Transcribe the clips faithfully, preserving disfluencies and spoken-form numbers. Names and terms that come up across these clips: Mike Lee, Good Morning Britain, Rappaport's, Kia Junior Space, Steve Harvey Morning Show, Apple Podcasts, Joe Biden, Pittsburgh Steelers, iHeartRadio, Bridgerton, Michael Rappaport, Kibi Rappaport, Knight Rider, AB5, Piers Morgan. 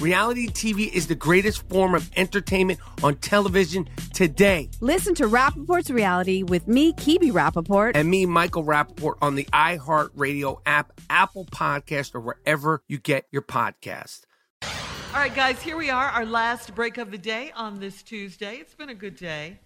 Reality T V is the greatest form of entertainment on television today. Listen to Rappaport's Reality with me, Kibi Rappaport. And me, Michael Rappaport, on the iHeartRadio app, Apple Podcast, or wherever you get your podcast. All right, guys, here we are, our last break of the day on this Tuesday. It's been a good day.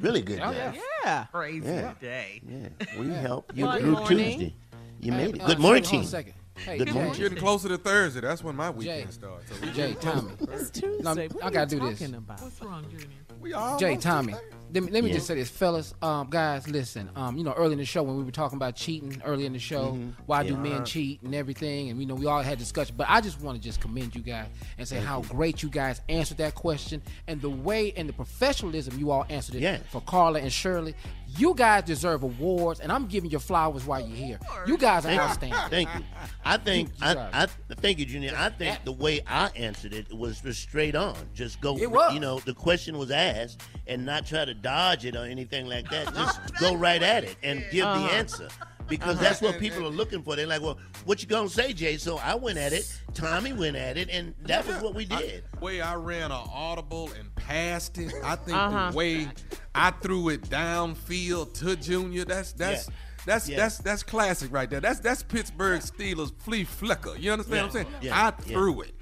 Really good oh, day. Yeah. Crazy yeah. day. Yeah. We helped you through Tuesday. You hey, made it. Uh, good morning, team. Hey, good morning. It's getting closer to Thursday. That's when my weekend Jay. starts. So we Jay, Tommy. It's Tuesday. No, what I got to do this. About? What's wrong, Junior? We all Jay, Tommy. Let me, let me yeah. just say this, fellas. Um, guys, listen. Um, you know, early in the show when we were talking about cheating, early in the show, mm-hmm. why yeah. do men cheat and everything, and you know we all had discussion. But I just want to just commend you guys and say Thank how you. great you guys answered that question and the way and the professionalism you all answered it yes. for Carla and Shirley. You guys deserve awards, and I'm giving you flowers while you're here. You guys are thank outstanding. You. Thank you. I think I, I thank you, Junior. I think the way I answered it was just straight on. Just go. It was. You know, the question was asked, and not try to dodge it or anything like that. Just go right at it and give uh-huh. the answer. Because uh-huh. that's what people are looking for. They're like, well, what you gonna say, Jay? So I went at it, Tommy went at it, and that was what we did. I, the way I ran an audible and passed it, I think uh-huh. the way I threw it downfield to Junior, that's that's yeah. That's yeah. that's that's classic right there. That's that's Pittsburgh Steelers flea flicker. You understand yeah. what I'm saying? Yeah. I threw yeah. it.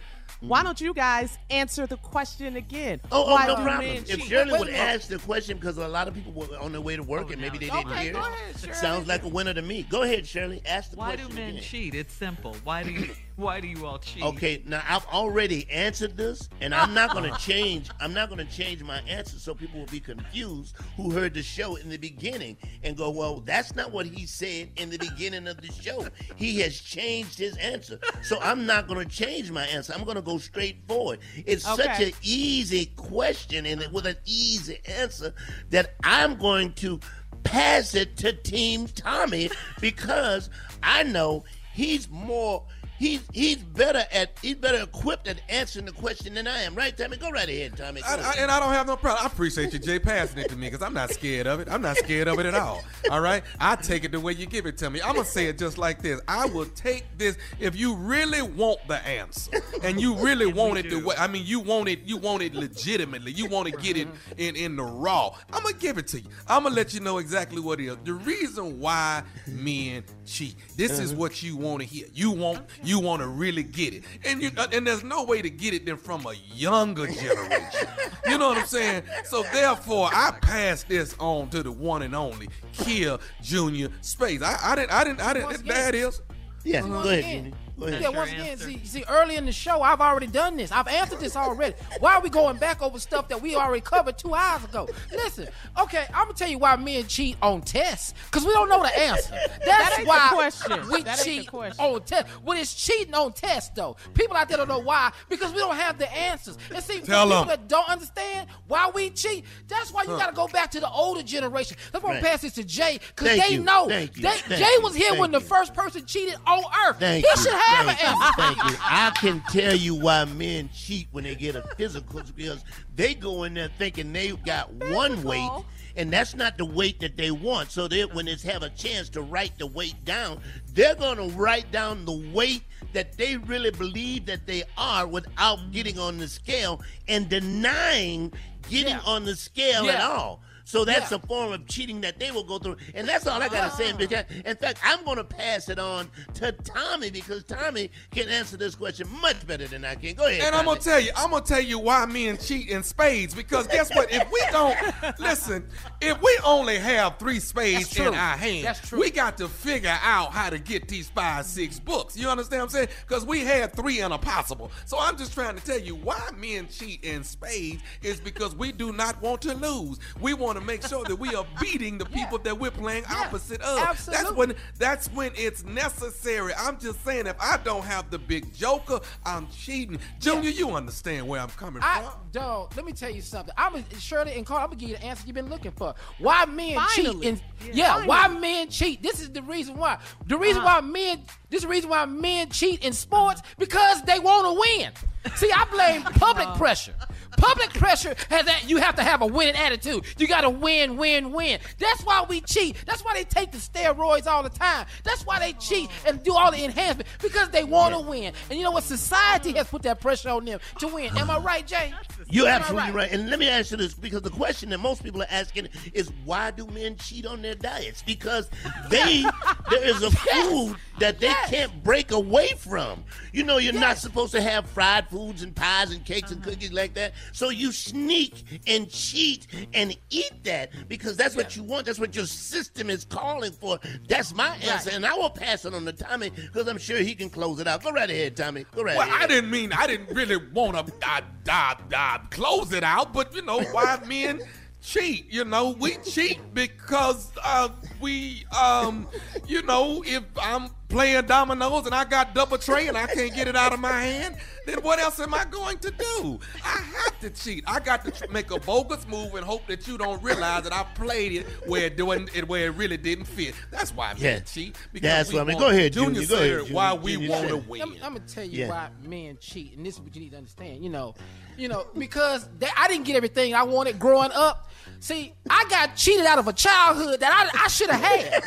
Why don't you guys answer the question again? Oh, oh no problem. If Shirley would ask the question, because a lot of people were on their way to work oh, and maybe they didn't okay, hear go ahead, it. Sounds like a winner to me. Go ahead, Shirley. Ask the why question. Why do men again. cheat? It's simple. Why do you why do you all cheat? Okay, now I've already answered this, and I'm not gonna change I'm not gonna change my answer so people will be confused who heard the show in the beginning and go, well, that's not what he said in the beginning of the show. He has changed his answer. So I'm not gonna change my answer. I'm gonna go straight forward. It's okay. such an easy question and with an easy answer that I'm going to pass it to Team Tommy because I know he's more he's he's better at he's better equipped at answering the question than I am. Right, Tommy? Go right ahead, Tommy. I, I, and I don't have no problem. I appreciate you, Jay, passing it to me because I'm not scared of it. I'm not scared of it at all. All right? I take it the way you give it to me. I'm going to say it just like this. I will take this if you really want the answer and you really yes, want it do. the way. I mean, you want it you want it legitimately. You want to get it in, in the raw. I'm going to give it to you. I'm going to let you know exactly what it is. The reason why men cheat. This is what you want to hear. You want... Okay. you want to really get it. And you and there's no way to get it than from a younger generation. You know what I'm saying? So therefore, I pass this on to the one and only Kia Junior Space. I, I didn't, I didn't, I didn't, that is. Yeah, go ahead. Yeah, once again, see, see, early in the show, I've already done this. I've answered this already. Why are we going back over stuff that we already covered two hours ago? Listen, okay, I'm going to tell you why men cheat on tests, because we don't know the answer. That's that ain't why the question. we that cheat ain't the question. on tests. Well, it's cheating on tests, though. People out there don't know why, because we don't have the answers. And see, people them. that don't understand why we cheat, that's why you huh. got to go back to the older generation. That's why we pass this to Jay, because they you. know. They, Jay was here Thank when you. the first person cheated on Earth. Thank he should have. Thank you, thank you. I can tell you why men cheat when they get a physical, because they go in there thinking they've got physical. one weight, and that's not the weight that they want. So they, when they have a chance to write the weight down, they're going to write down the weight that they really believe that they are without getting on the scale and denying getting yeah. on the scale yeah. at all. So that's yeah. a form of cheating that they will go through. And that's all I got to oh. say. In fact, I'm going to pass it on to Tommy, because Tommy can answer this question much better than I can. Go ahead, And Tommy. I'm going to tell you, I'm going to tell you why men cheat in spades, because guess what? If we don't, listen, if we only have three spades in our hand, we got to figure out how to get these five, six books. You understand what I'm saying? Because we had three and a possible. So I'm just trying to tell you why men cheat in spades is because we do not want to lose. We want to make sure that we are beating the people yeah. that we're playing yeah. opposite of. Absolutely. That's when that's when it's necessary. I'm just saying, if I don't have the big joker, I'm cheating. Junior, yeah. you understand where I'm coming I from. Dog, let me tell you something. I'm Shirley and Carl, I'm gonna give you the answer you've been looking for. Why men Finally. cheat? And, yeah, yeah why men cheat? This is the reason why. The reason uh-huh. why men. This is the reason why men cheat in sports, because they want to win. See, I blame public oh. pressure. Public pressure has that you have to have a winning attitude. You got to win, win, win. That's why we cheat. That's why they take the steroids all the time. That's why they cheat and do all the enhancement, because they want to yeah. win. And you know what? Society has put that pressure on them to win. Am I right, Jay? You're Am absolutely right? right. And let me ask you this, because the question that most people are asking is, why do men cheat on their diets? Because they there is a food that they yes. can't break away from. You know, you're yes. not supposed to have fried foods and pies and cakes uh-huh. and cookies like that. So you sneak and cheat and eat that, because that's yeah. what you want. That's what your system is calling for. That's my answer. Right. And I will pass it on to Tommy, because I'm sure he can close it out. Go right ahead, Tommy. Go right well, ahead. Well, I didn't mean, I didn't really want to I, I, I close it out, but you know, why men cheat? You know, we cheat because uh, we, um, you know, if I'm playing dominoes and I got double tray and I can't get it out of my hand, then what else am I going to do? I have to cheat. I got to tr- make a bogus move and hope that you don't realize that I played it where it, doing it, where it really didn't fit. That's why I yeah. cheat. That's why I mean. Go ahead, Junior. Go ahead, Junior. Why we want to win. I'm, I'm going to tell you yeah. why men cheat, and this is what you need to understand. You know, you know, because they, I didn't get everything I wanted growing up. See, I got cheated out of a childhood that I, I should have had.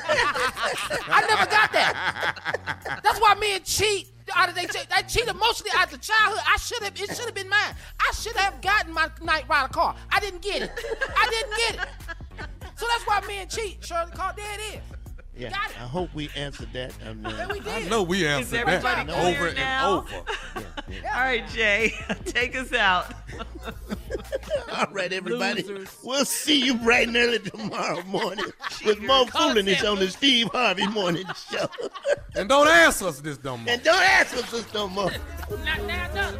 I never got that. That's why men cheat. Out of they, che- they cheat emotionally out of childhood. I should have. It should have been mine. I should have gotten my Knight Rider car. I didn't get it. I didn't get it. So that's why men cheat. Shirley Carl, there it is. Yeah, got it. I hope we answered that. I, mean, yeah, we did. I know we answered that over and over. Yeah, yeah. All right, Jay, take us out. All right, everybody. Losers. We'll see you bright and early tomorrow morning with more foolishness on the Steve Harvey Morning Show. And don't ask us this no more. And don't ask us this no more. Not now, no.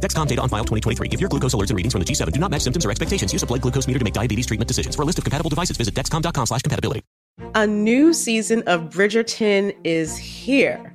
Dexcom data on file twenty twenty-three. If your glucose alerts and readings from the G seven do not match symptoms or expectations, use a blood glucose meter to make diabetes treatment decisions. For a list of compatible devices, visit Dexcom dot com slash compatibility. A new season of Bridgerton is here.